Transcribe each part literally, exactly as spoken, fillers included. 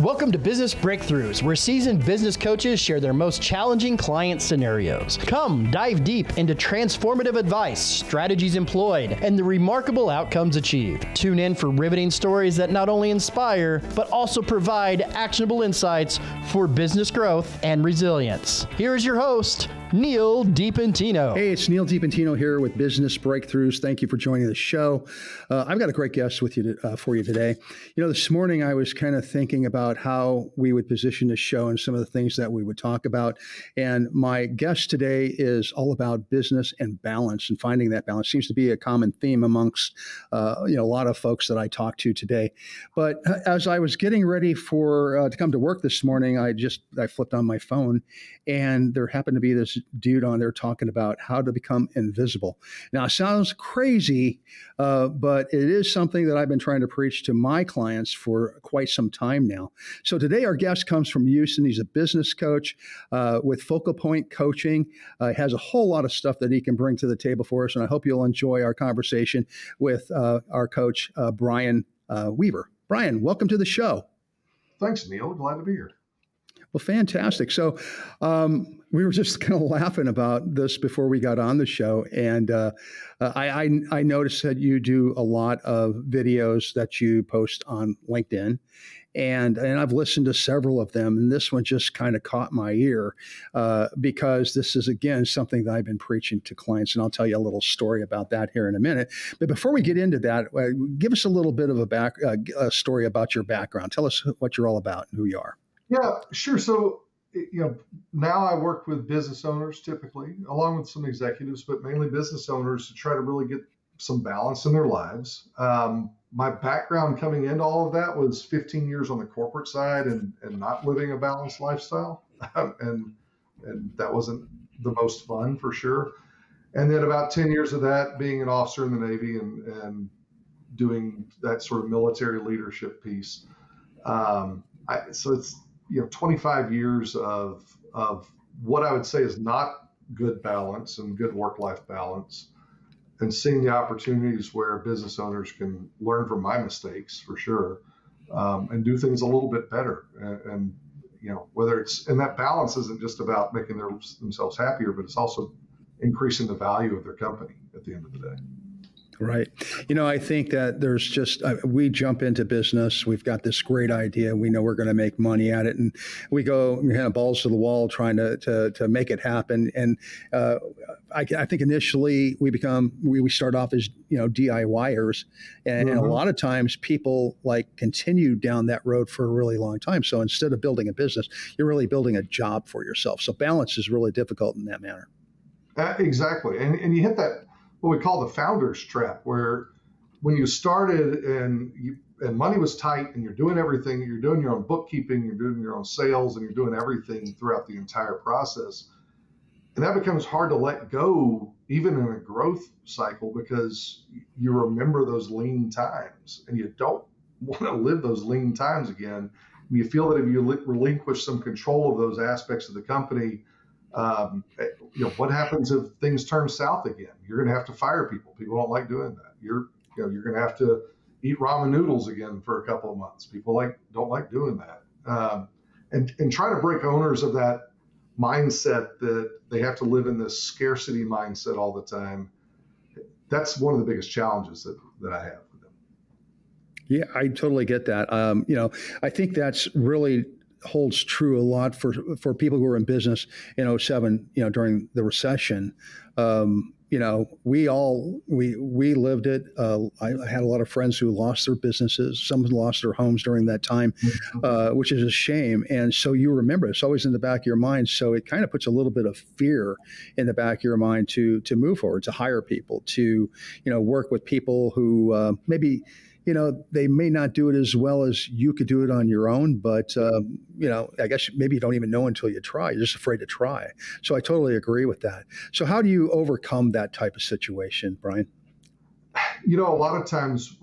Welcome to Business Breakthroughs, where seasoned business coaches share their most challenging client scenarios. Come dive deep into transformative advice, strategies employed, and the remarkable outcomes achieved. Tune in for riveting stories that not only inspire, but also provide actionable insights for business growth and resilience. Here is your host, Neal DiPentino. Hey, it's Neal DiPentino here with Business Breakthroughs. Thank you for joining the show. Uh, I've got a great guest with you to, uh, for you today. You know, this morning I was kind of thinking about how we would position this show and some of the things that we would talk about. And my guest today is all about business and balance, and finding that balance seems to be a common theme amongst uh, you know a lot of folks that I talk to today. But as I was getting ready for uh, to come to work this morning, I just I flipped on my phone, and there happened to be this dude on there talking about how to become invisible. Now, it sounds crazy, uh, but it is something that I've been trying to preach to my clients for quite some time now. So today, our guest comes from Houston. He's a business coach uh, with Focal Point Coaching. Uh, has a whole lot of stuff that he can bring to the table for us, and I hope you'll enjoy our conversation with uh, our coach, uh, Brian uh, Weaver. Brian, welcome to the show. Thanks, Neal. Glad to be here. Well, fantastic. So um, we were just kind of laughing about this before we got on the show. And uh, I, I, I noticed that you do a lot of videos that you post on LinkedIn. And and I've listened to several of them, and this one just kind of caught my ear uh, because this is, again, something that I've been preaching to clients, and I'll tell you a little story about that here in a minute. But before we get into that, uh, give us a little bit of a, back, uh, a story about your background. Tell us what you're all about and who you are. Yeah, sure. So, you know, now I work with business owners typically, along with some executives, but mainly business owners to try to really get some balance in their lives. Um, my background coming into all of that was fifteen years on the corporate side and, and not living a balanced lifestyle. and and that wasn't the most fun for sure. And then about ten years of that being an officer in the Navy and, and doing that sort of military leadership piece. Um, I, so it's, you know, twenty-five years of of what I would say is not good balance and good work-life balance, and seeing the opportunities where business owners can learn from my mistakes for sure, um, and do things a little bit better. And, and, you know, whether it's, and that balance isn't just about making their, themselves happier, but it's also increasing the value of their company at the end of the day. Right. You know, I think that there's just, uh, we jump into business, we've got this great idea, we know we're going to make money at it, and we go kind of balls to the wall trying to to, to make it happen. And uh, I, I think initially we become, we, we start off as, you know, DIYers, and, mm-hmm. and a lot of times people like continue down that road for a really long time. So instead of building a business, you're really building a job for yourself. So balance is really difficult in that manner. Uh, exactly. And and you hit that, what we call the founder's trap, where when you started and you, and money was tight and you're doing everything, you're doing your own bookkeeping, you're doing your own sales, and you're doing everything throughout the entire process. And that becomes hard to let go, even in a growth cycle, because you remember those lean times and you don't want to live those lean times again. And you feel that if you relinquish some control of those aspects of the company, Um, you know, what happens if things turn south again? You're going to have to fire people. People don't like doing that. You're, you know, you're going to have to eat ramen noodles again for a couple of months. People like don't like doing that. Um, and and try to break owners of that mindset that they have to live in this scarcity mindset all the time. That's one of the biggest challenges that, that I have with them. Yeah, I totally get that. Um, you know, I think that's really holds true a lot for, for people who were in business in oh seven, you know, during the recession. Um, you know, we all, we, we lived it. Uh, I, I had a lot of friends who lost their businesses. Some lost their homes during that time, uh, which is a shame. And so you remember, it's always in the back of your mind. So it kind of puts a little bit of fear in the back of your mind to, to move forward, to hire people, to, you know, work with people who uh, maybe, you know, they may not do it as well as you could do it on your own, but, um, you know, I guess maybe you don't even know until you try. You're just afraid to try. So I totally agree with that. So how do you overcome that type of situation, Brian? You know, a lot of times,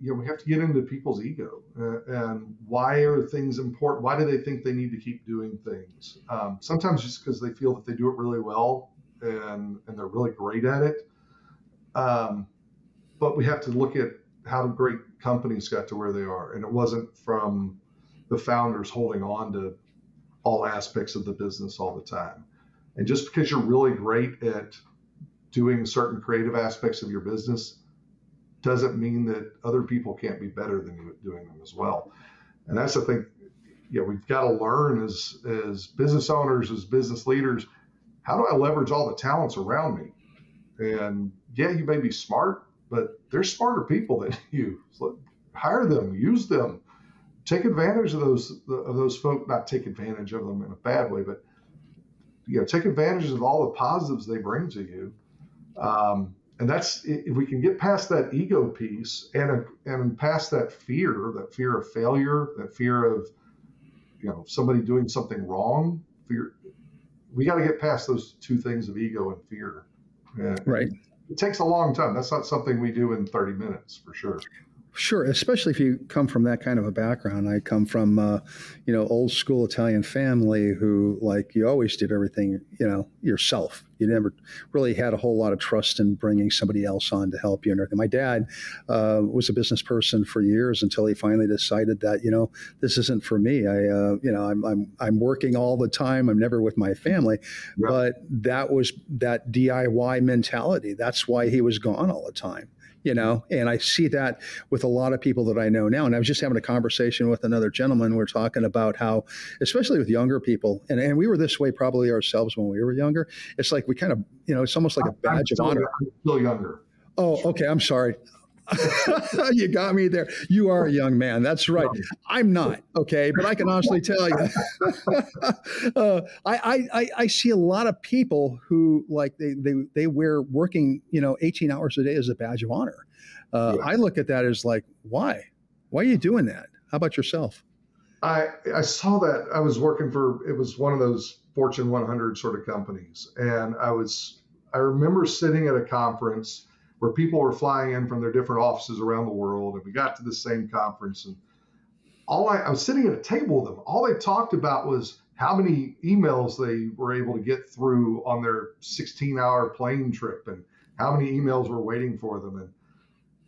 you know, we have to get into people's ego uh, and why are things important? Why do they think they need to keep doing things? Um, sometimes just because they feel that they do it really well and, and they're really great at it. Um, but we have to look at how great companies got to where they are. And it wasn't from the founder's holding on to all aspects of the business all the time. And just because you're really great at doing certain creative aspects of your business doesn't mean that other people can't be better than you at doing them as well. And that's, I think, you know, we've got to learn as, as business owners, as business leaders, how do I leverage all the talents around me? And yeah, you may be smart, but there's smarter people than you. So hire them, use them, take advantage of those, of those folk, not take advantage of them in a bad way, but, you know, take advantage of all the positives they bring to you. Um, and that's, if we can get past that ego piece and, and past that fear, that fear of failure, that fear of, you know, somebody doing something wrong, fear, we got to get past those two things of ego and fear. And right. It takes a long time. That's not something we do in thirty minutes for sure. Sure, especially if you come from that kind of a background. I come from, uh, you know, old school Italian family who, like, you always did everything, you know, yourself. You never really had a whole lot of trust in bringing somebody else on to help you and everything. My dad uh, was a business person for years until he finally decided that, you know, this isn't for me. I, uh, you know, I'm I'm I'm working all the time. I'm never with my family. Yeah. But that was that D I Y mentality. That's why he was gone all the time. You know, and I see that with a lot of people that I know now. And I was just having a conversation with another gentleman. We're talking about how, especially with younger people, and, and we were this way probably ourselves when we were younger. It's like we kind of, you know, it's almost like a badge of honor. I'm still younger. Oh, okay. I'm sorry. You got me there. You are a young man. That's right. I'm not. Okay. But I can honestly tell you, uh, I, I, I see a lot of people who, like, they, they, they wear working, you know, eighteen hours a day as a badge of honor. Uh, yeah. I look at that as like, why, why are you doing that? How about yourself? I, I saw that. I was working for, it was one of those Fortune one hundred sort of companies. And I was, I remember sitting at a conference where people were flying in from their different offices around the world. And we got to the same conference, and all I, I was sitting at a table with them. All they talked about was how many emails they were able to get through on their sixteen hour plane trip and how many emails were waiting for them. And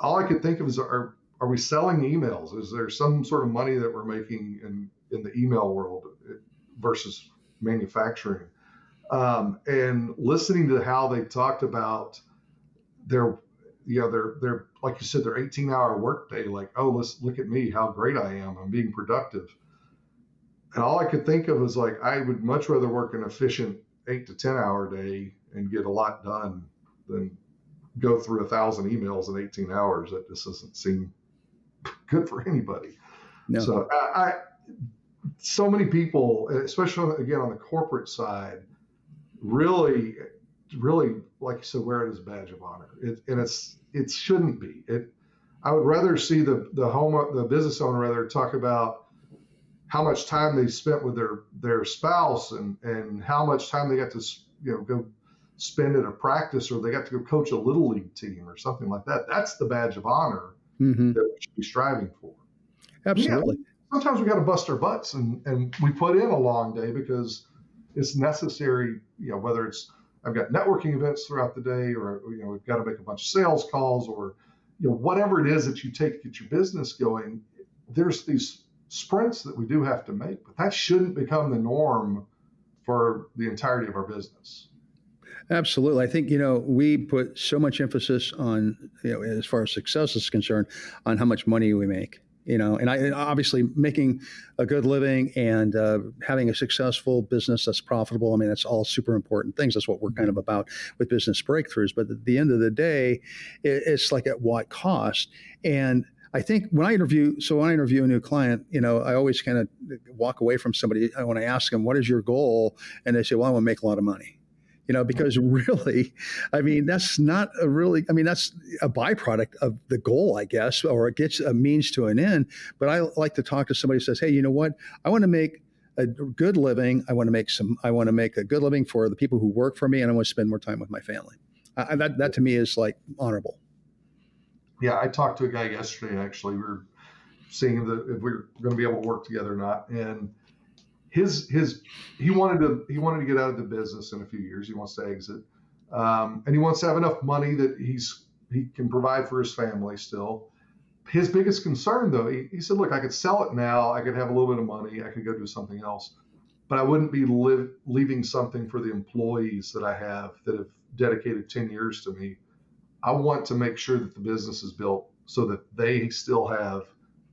all I could think of is, are, are we selling emails? Is there some sort of money that we're making in, in the email world versus manufacturing? Um, and listening to how they talked about They're, you know, they're, they're, like you said, their eighteen hour workday, like, oh, let's look at me, how great I am. I'm being productive. And all I could think of was like, I would much rather work an efficient eight to ten hour day and get a lot done than go through a thousand emails in eighteen hours. That just doesn't seem good for anybody. No. So I, I, so many people, especially again, on the corporate side, really, really, like you said, wear it as a badge of honor. It, and it's it shouldn't be. It. I would rather see the the home the business owner rather talk about how much time they spent with their their spouse and and how much time they got to, you know, go spend at a practice, or they got to go coach a little league team or something like that. That's the badge of honor mm-hmm. that we should be striving for. Absolutely. Yeah, sometimes we got to bust our butts and and we put in a long day because it's necessary. You know, whether it's I've got networking events throughout the day, or, you know, we've got to make a bunch of sales calls, or, you know, whatever it is that you take to get your business going, there's these sprints that we do have to make, but that shouldn't become the norm for the entirety of our business. Absolutely. I think, you know, we put so much emphasis on, you know, as far as success is concerned, on how much money we make. You know, and I and obviously making a good living and uh, having a successful business that's profitable. I mean, that's all super important things. That's what we're kind of about with Business Breakthroughs. But at the end of the day, it, it's like, at what cost? And I think when I interview, so when I interview a new client, you know, I always kind of walk away from somebody when I ask them, what is your goal? And they say, well, I want to make a lot of money. You know, because really, I mean, that's not a really, I mean, that's a byproduct of the goal, I guess, or it gets a means to an end. But I like to talk to somebody who says, hey, you know what? I want to make a good living. I want to make some, I want to make a good living for the people who work for me, and I want to spend more time with my family. I, that, that to me is like honorable. Yeah. I talked to a guy yesterday, actually. We were seeing if, the, if we were going to be able to work together or not. And His his he wanted to he wanted to get out of the business in a few years. He wants to exit, um, and he wants to have enough money that he's he can provide for his family still. his biggest concern, though, he, he said, look, I could sell it now. I could have a little bit of money. I could go do something else. But I wouldn't be live, leaving something for the employees that I have that have dedicated ten years to me. I want to make sure that the business is built so that they still have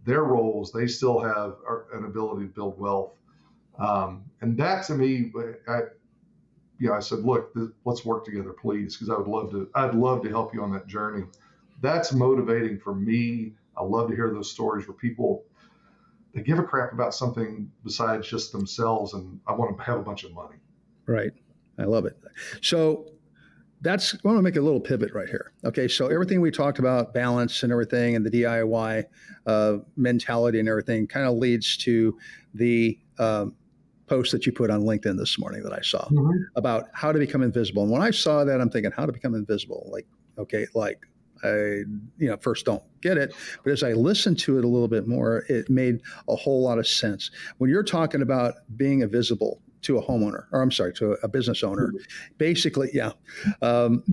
their roles. They still have an ability to build wealth. Um, and that, to me, I, you know, I said, look, th- let's work together, please, because I would love to, I'd love to help you on that journey. That's motivating for me. I love to hear those stories where people, they give a crap about something besides just themselves, and I want to have a bunch of money. Right. I love it. So that's, I want to make a little pivot right here. Okay. So everything we talked about, balance and everything, and the D I Y uh, mentality and everything, kind of leads to the um, post that you put on LinkedIn this morning that I saw mm-hmm. about how to become invisible. And when I saw that, I'm thinking, how to become invisible? Like, okay, like, I, you know, first don't get it, but as I listened to it a little bit more, it made a whole lot of sense. When you're talking about being invisible to a homeowner, or I'm sorry, to a business owner, basically, yeah. Um,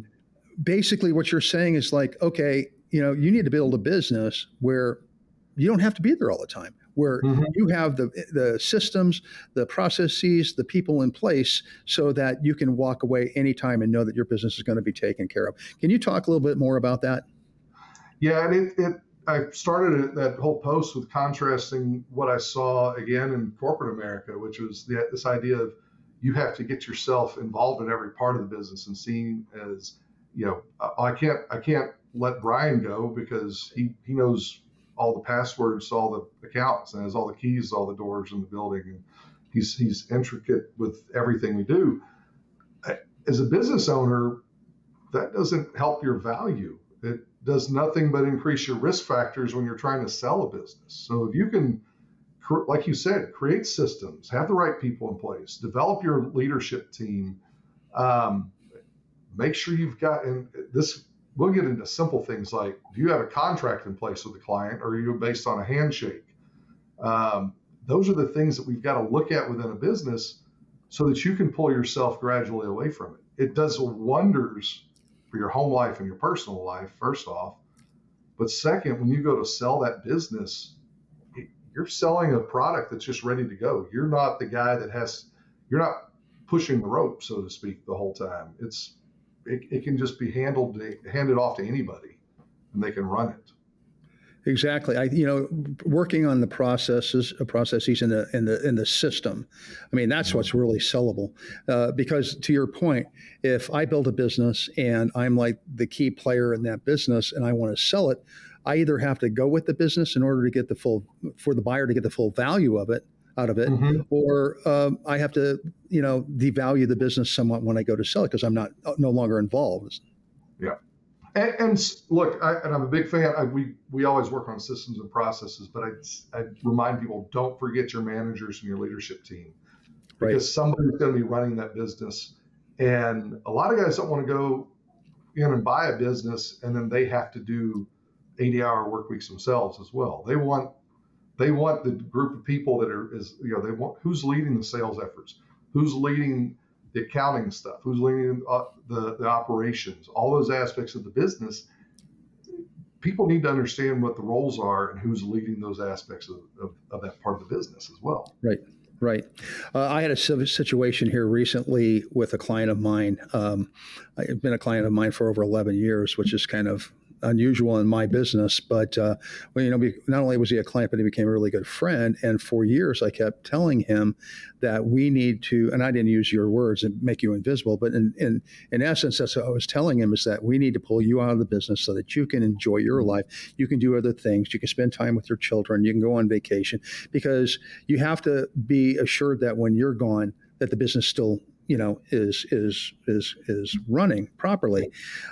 basically what you're saying is like, okay, you know, you need to build a business where you don't have to be there all the time, where mm-hmm. you have the the systems, the processes, the people in place so that you can walk away anytime and know that your business is going to be taken care of. Can you talk a little bit more about that? Yeah, and it, it, I started that whole post with contrasting what I saw again in corporate America, which was the, this idea of you have to get yourself involved in every part of the business and seen as, you know, I can't I can't let Brian go because he, he knows all the passwords, all the accounts, and has all the keys, all the doors in the building. And he's he's intricate with everything we do. As a business owner, that doesn't help your value. It does nothing but increase your risk factors when you're trying to sell a business. So if you can, like you said, create systems, have the right people in place, develop your leadership team, um, make sure you've got, and this, we'll get into simple things like, do you have a contract in place with the client, or are you based on a handshake? Um, those are the things that we've got to look at within a business so that you can pull yourself gradually away from it. It does wonders for your home life and your personal life, first off. But second, when you go to sell that business, you're selling a product that's just ready to go. You're not the guy that has, you're not pushing the rope, so to speak, the whole time. It's, It, it can just be handled, handed off to anybody, and they can run it. Exactly. I, you know, working on the processes, processes in the in the in the system. I mean, that's what's really sellable. Uh, because to your point, if I build a business and I'm like the key player in that business, and I want to sell it, I either have to go with the business in order to get the full for the buyer to get the full value of it. out of it, mm-hmm. or um, I have to, you know, devalue the business somewhat when I go to sell it because I'm not no longer involved. Yeah. And, and look, I, and I'm a big fan. I, we we always work on systems and processes, but I, I remind people, don't forget your managers and your leadership team, because right. somebody's going to be running that business. And a lot of guys don't want to go in and buy a business and then they have to do eighty hour work weeks themselves as well. They want They want the group of people that are, is, you know, they want, who's leading the sales efforts, who's leading the accounting stuff, who's leading uh, the, the operations, all those aspects of the business. People need to understand what the roles are and who's leading those aspects of, of, of that part of the business as well. Right, right. Uh, I had a situation here recently with a client of mine. Um, I've been a client of mine for over eleven years, which is kind of unusual in my business, but uh, well, you know, we, not only was he a client, but he became a really good friend. And for years, I kept telling him that we need to, and I didn't use your words and make you invisible, but in, in, in essence, that's what I was telling him, is that we need to pull you out of the business so that you can enjoy your life. You can do other things. You can spend time with your children. You can go on vacation, because you have to be assured that when you're gone, that the business still, you know, is is is is running properly.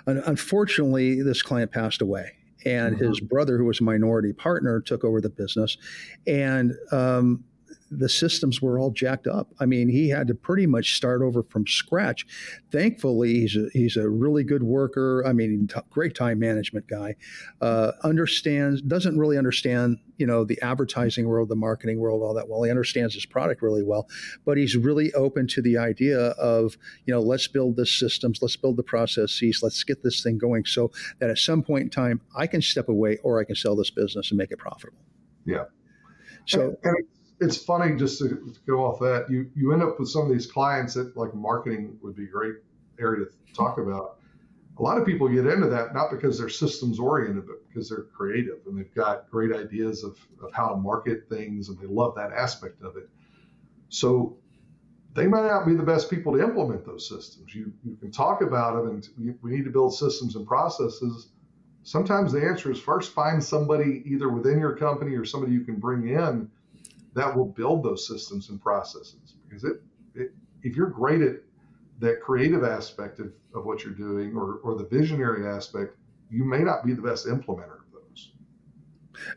And unfortunately, this client passed away, and mm-hmm. his brother, who was a minority partner, took over the business. And um, the systems were all jacked up. I mean, he had to pretty much start over from scratch. Thankfully, he's a, he's a really good worker. I mean, t- great time management guy, uh, understands, doesn't really understand, you know, the advertising world, the marketing world, all that well. He understands his product really well, but he's really open to the idea of, you know, let's build the systems, let's build the processes, let's get this thing going so that at some point in time, I can step away or I can sell this business and make it profitable. Yeah. So and, and it's funny, just to, to go off that, you, you end up with some of these clients that, like, marketing would be a great area to talk about. A lot of people get into that not because they're systems oriented, but because they're creative and they've got great ideas of, of how to market things, and they love that aspect of it. So they might not be the best people to implement those systems. You, you can talk about them, and you, we need to build systems and processes. Sometimes the answer is first find somebody either within your company or somebody you can bring in that will build those systems and processes. Because it, it, if you're great at that creative aspect of, of what you're doing, or, or the visionary aspect, you may not be the best implementer.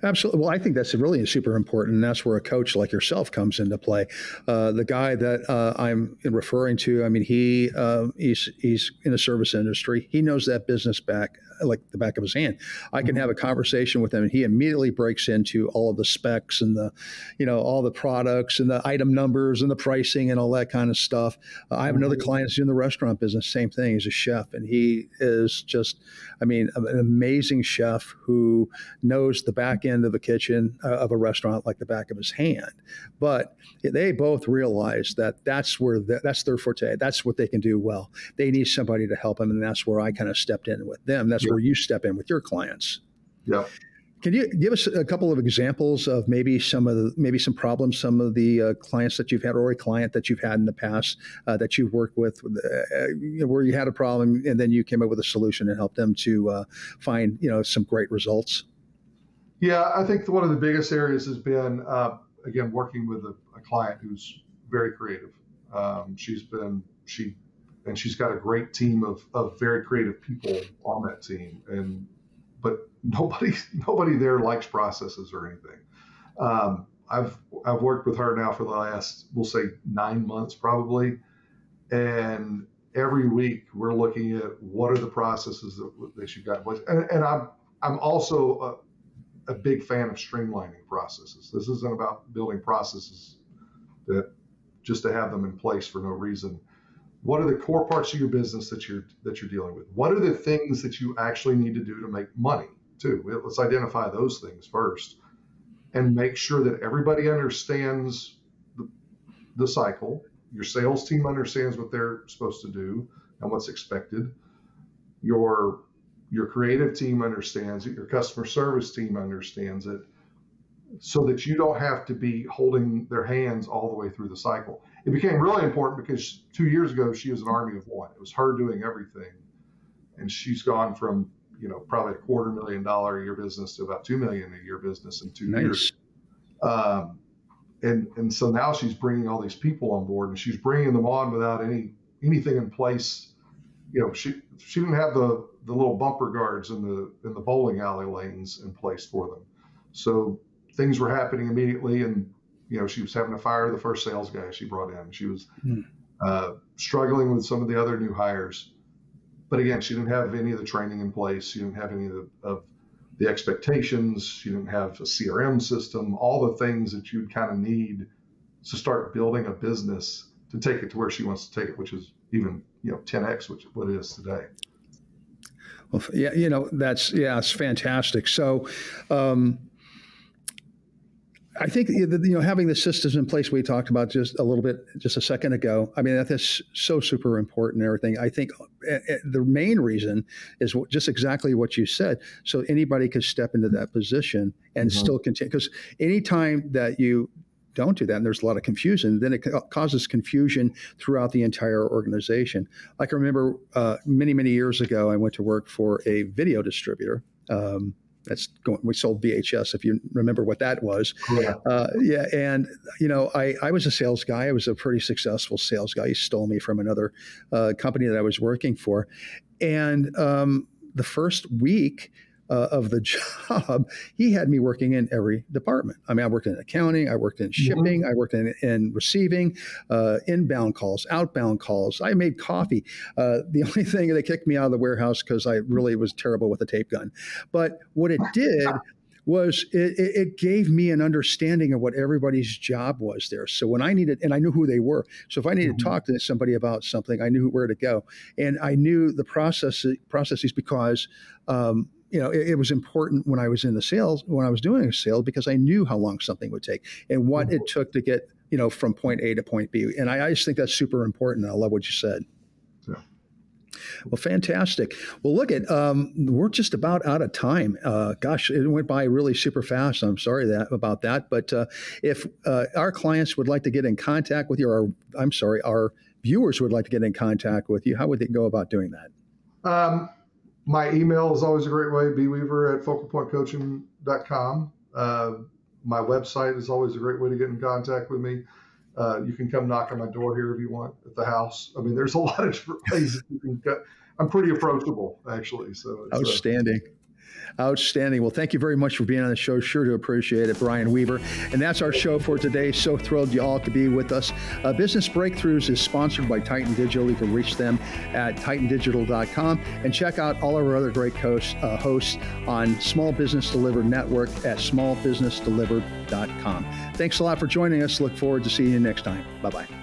Absolutely. Well, I think that's really super important. And that's where a coach like yourself comes into play. Uh, the guy that uh, I'm referring to, I mean, he uh, he's he's in the service industry. He knows that business back, like the back of his hand. I can have a conversation with him, and he immediately breaks into all of the specs and the, you know, all the products and the item numbers and the pricing and all that kind of stuff. Uh, I have another client that's in the restaurant business, same thing. He's a chef, and he is just, I mean, an amazing chef who knows the back back end of the kitchen uh, of a restaurant like the back of his hand. But they both realize that that's where the, that's their forte. That's what they can do well. They need somebody to help them, and that's where I kind of stepped in with them. That's yeah. where you step in with your clients. Yeah. Can you give us a couple of examples of maybe some of the, maybe some problems, some of the uh, clients that you've had, or a client that you've had in the past uh, that you've worked with, uh, where you had a problem and then you came up with a solution and helped them to uh, find, you know, some great results? Yeah, I think one of the biggest areas has been, uh, again, working with a, a client who's very creative. Um, she's been, she, and she's got a great team of, of very creative people on that team. And, but nobody, nobody there likes processes or anything. Um, I've, I've worked with her now for the last, we'll say nine months probably. And every week we're looking at what are the processes that, that she's got in place. And, and I'm, I'm also, uh, a big fan of streamlining processes. This isn't about building processes that just to have them in place for no reason. What are the core parts of your business that you're that you're dealing with? What are the things that you actually need to do to make money too? Let's identify those things first and make sure that everybody understands the, the cycle. Your sales team understands what they're supposed to do and what's expected. Your Your creative team understands it. Your customer service team understands it, so that you don't have to be holding their hands all the way through the cycle. It became really important because two years ago, she was an army of one. It was her doing everything. And she's gone from, you know, probably a quarter million dollar a year business to about two million a year business in two nice. years. Um, and, and so now she's bringing all these people on board, and she's bringing them on without any anything in place. You know, she she didn't have the the little bumper guards in the in the bowling alley lanes in place for them. So things were happening immediately, and you know, she was having to fire the first sales guy she brought in. She was mm. uh, struggling with some of the other new hires. But again, she didn't have any of the training in place. She didn't have any of the, of the expectations. She didn't have a C R M system, all the things that you'd kind of need to start building a business to take it to where she wants to take it, which is even, you know, ten X, which what it is today. Well, yeah, you know, that's, yeah, it's fantastic. So, um, I think, you know, having the systems in place, we talked about just a little bit, just a second ago. I mean, that's so super important and everything. I think the main reason is just exactly what you said. So anybody could step into that position and mm-hmm. still continue, because anytime that you don't do that, and there's a lot of confusion, then it causes confusion throughout the entire organization. I can remember uh, many, many years ago, I went to work for a video distributor. Um, that's going, we sold V H S, if you remember what that was. Yeah. Uh, yeah. And, you know, I, I was a sales guy. I was a pretty successful sales guy. He stole me from another uh, company that I was working for. And um, the first week, uh, of the job, he had me working in every department. I mean, I worked in accounting, I worked in shipping, yeah. I worked in, in receiving, uh, inbound calls, outbound calls. I made coffee. Uh, the only thing, they kicked me out of the warehouse because I really was terrible with a tape gun. But what it did was it, it gave me an understanding of what everybody's job was there. So when I needed, and I knew who they were. So if I needed mm-hmm. to talk to somebody about something, I knew where to go. And I knew the process, processes because, um, you know, it, it was important when I was in the sales, when I was doing a sale, because I knew how long something would take and what mm-hmm. it took to get, you know, from point A to point B. And I, I just think that's super important. I love what you said. Yeah. Well, fantastic. Well, look at, um, we're just about out of time. Uh, gosh, it went by really super fast. I'm sorry that, about that. But uh, if uh, our clients would like to get in contact with you, or I'm sorry, our viewers would like to get in contact with you, how would they go about doing that? Um, my email is always a great way, b weaver at focal point coaching dot com. Uh, my website is always a great way to get in contact with me. Uh, you can come knock on my door here if you want at the house. I mean, there's a lot of different places you can go. I'm pretty approachable, actually. So it's, outstanding. Uh, Outstanding. Well, thank you very much for being on the show. Sure to appreciate it, Brian Weaver. And that's our show for today. So thrilled you all could be with us. Uh, Business Breakthroughs is sponsored by Titan Digital. You can reach them at titan digital dot com and check out all of our other great hosts, uh, hosts on Small Business Delivered Network at small business delivered dot com. Thanks a lot for joining us. Look forward to seeing you next time. Bye-bye.